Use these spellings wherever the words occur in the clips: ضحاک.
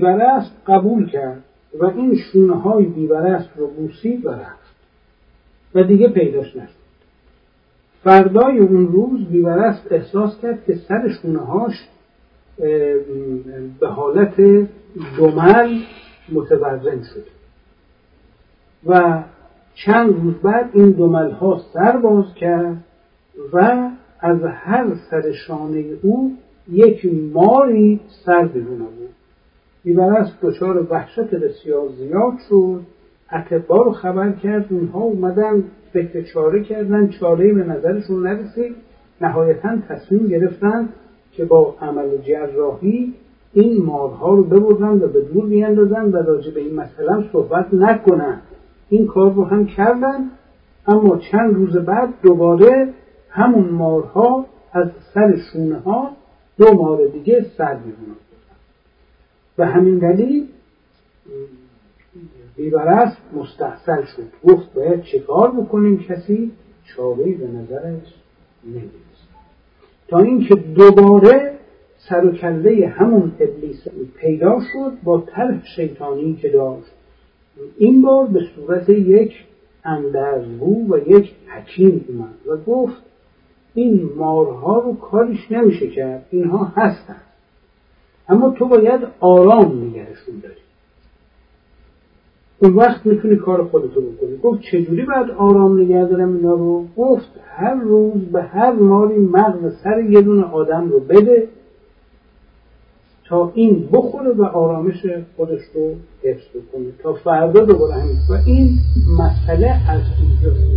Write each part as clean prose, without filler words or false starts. بی‌برست قبول کرد و این شونه‌های بی‌برست رو بوسید و رفت و دیگه پیداش نشد. فردای اون روز بی‌برست احساس کرد که سر شونه‌هاش به حالت دمل متورم شد و چند روز بعد این دمل‌ها سر باز کرد و از هر سر شانه او یک ماری سر بیرون آورد. بی‌برست دچار وحشت بسیار زیاد شد، اطبا رو خبر کرد، اونها اومدن فکر چاره کردن، چاره‌ای به نظرشون نرسید، نهایتاً تصمیم گرفتن که با عمل جراحی این مارها رو ببرن و به دور بیندازن و راجع به این مسئله هم صحبت نکنن. این کار رو هم کردن، اما چند روز بعد دوباره همون مارها از سر شونه ها دو مار دیگه سر می‌برند. به همین دلیل بی‌برست مستعسل شد، گفت باید چه کار بکنیم، کسی چاره‌ای به نظرش نمی‌رسید، تا اینکه دوباره سر و کله همون ابلیس پیدا شد با طرح شیطانی که داشت، این بار به صورت یک اندرزگو و یک حکیم اومد و گفت این مارها رو کارش نمیشه کرد، اینها هستن، اما تو باید آرام نگهشون داری، اون وقت میتونی کار خودتو بکنی. گفت چجوری باید آرام نگه دارم اینا رو؟ گفت هر روز به هر ماری مغز سر یه دونه آدم رو بده تا این بخوره و آرامش خودش رو حفظ بکنه تا فردا دوباره همین. و این مسئله از اینجاست.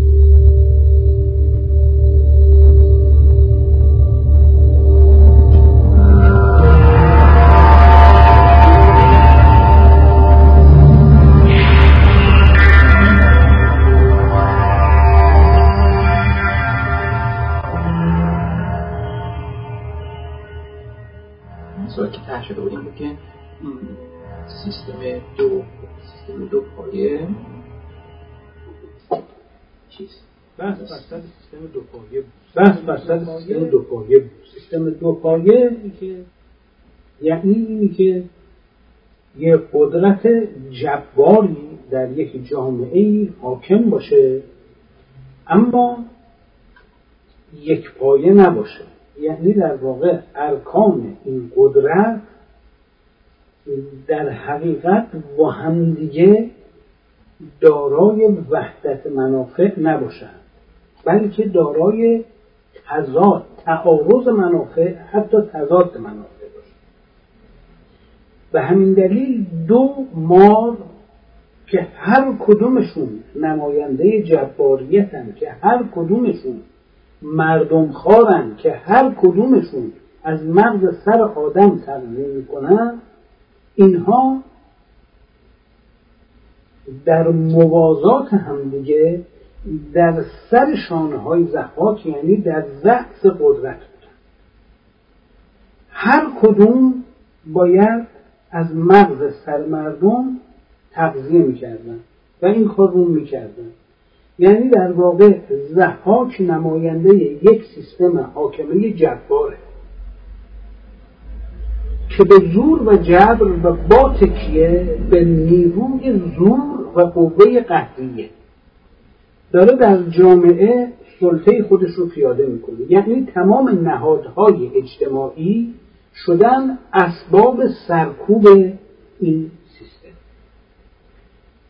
شده بودیم که این سیستم دو پایه چیست؟ بحث بر سر سیستم دو پایه بود. سیستم دو پایه یعنی اینی که یه قدرت جباری در یک جامعه حاکم باشه اما یک پایه نباشه، یعنی در واقع ارکان این قدرت در حقیقت با همدیگه دارای وحدت منافع نباشند، بلکه دارای تضاد، تعارض منافع، حتی تضاد منافع باشند. به همین دلیل دو مار که هر کدومشون نماینده جباریتن، که هر کدومشون مردم خوارن، که هر کدومشون از مغز سر آدم تغذیه میکنن، اینها در موازات همدیگه در سر شانه‌های ضحاک، یعنی در رأس قدرت بودن. هر کدوم باید از مغز سر مردم تغذیه میکردن و این کار رو میکردن، یعنی در واقع ضحاک نماینده یک سیستم حاکمه جباره که به زور و جبر و با تکیه به نیروی زور و قوه قهریه داره در جامعه سلطه خودش رو پیاده میکنه. یعنی تمام نهادهای اجتماعی شدن اسباب سرکوب این سیستم.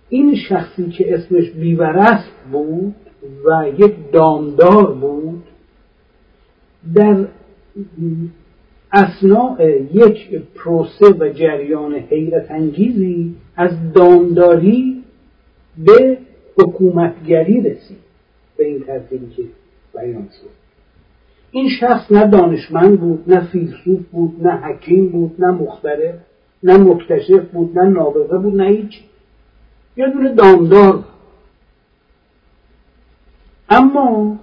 این شخصی که اسمش بی‌برست بود و یک دامدار بود، در اثناء یک پروسه و جریان حیرت انگیزی از دامداری به حکومتگری رسید، به این ترتیبی که بیان شد. این شخص نه دانشمند بود، نه فیلسوف بود، نه حکیم بود، نه مخترع، نه مکتشف بود، نه نابغه بود، نه هیچ، یه دونه دامدار بود. اما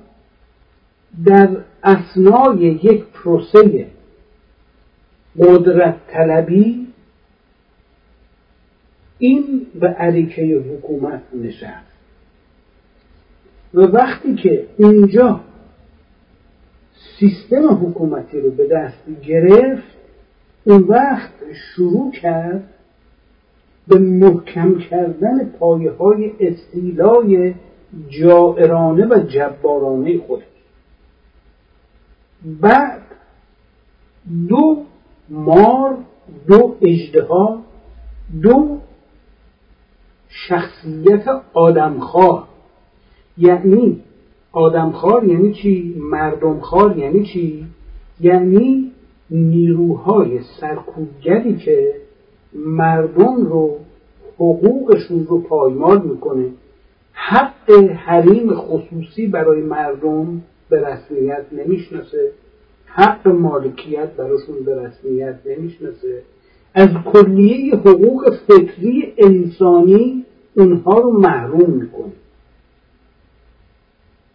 در اثناء یک پروسه قدرت طلبی این به عریکه حکومت نشست و وقتی که اینجا سیستم حکومتی رو به دست گرفت، اون وقت شروع کرد به محکم کردن پایه های استیلای جائرانه و جبارانه خود. بعد دو مار، دو اژدها، دو شخصیت آدمخوار. یعنی آدمخوار یعنی چی؟ مردمخوار یعنی چی؟ یعنی نیروهای سرکوبگری که مردم رو، حقوقشون رو پایمال میکنه، حق حریم خصوصی برای مردم به رسمیت نمیشناسه، حق مالکیت براشون به رسمیت نمیشناسه، از کلیه حقوق فطری انسانی اونها رو محروم میکنه.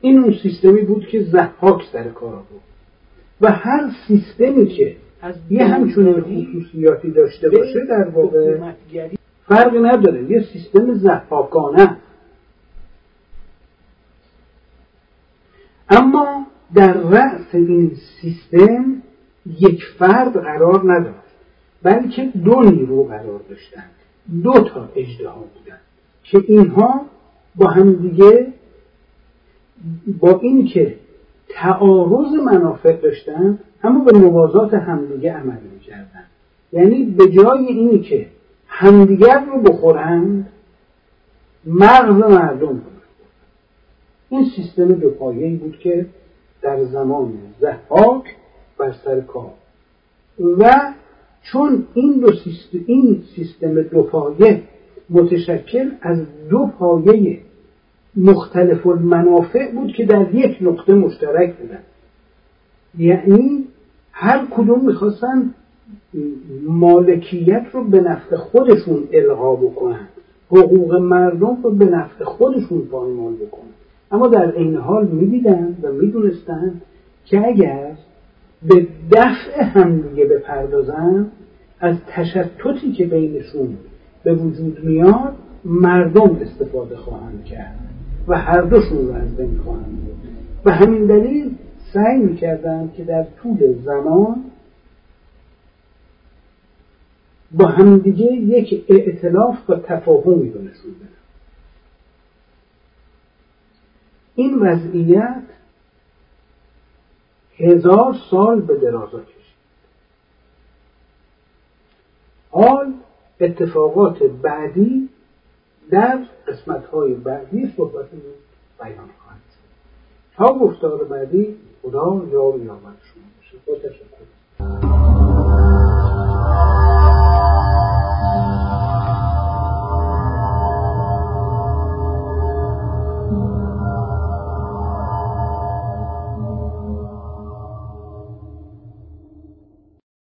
این اون سیستمی بود که ضحاک سر کار بود. و هر سیستمی که از یه همچون خصوصیاتی داشته باشه در واقع فرق نداره، یه سیستم ضحاکانه. اما در رأس این سیستم یک فرد قرار ندارد، بلکه دو نیرو قرار داشتند، دو تا اژدها بودند که اینها با هم دیگه، با این که تعارض منافع داشتند، اما به موازات همدیگه عمل می‌کردند. یعنی به جای اینی که همدیگر رو بخورند، مغز مردم رو. این سیستم دو پایه‌ای بود که در زمان ضحاک بر سر کار. و چون این سیستم دو پایه متشکل از دو پایه مختلف المنافع بود که در یک نقطه مشترک بودن، یعنی هر کدوم میخواستن مالکیت رو به نفع خودشون الغا بکنن، حقوق مردم رو به نفع خودشون پایمال بکنن، اما در این حال میدیدن و میدونستن که اگر به دفع همدیگه بپردازن، از تشتتی که بینشون به وجود میاد مردم استفاده خواهند کرد و هر دوشون رو از بین خواهند بود. و همین دلیل سعی میکردن که در طول زمان با همدیگه یک ائتلاف و تفاهمی به وجود بیارن. این وضعیت 1000 سال به درازا کشید. حال اتفاقات بعدی در قسمت‌های بعدی صحبت بیان خواهد شد. تا گفتار بعدی، خدا یار و یاور شما باشه. با تشکر.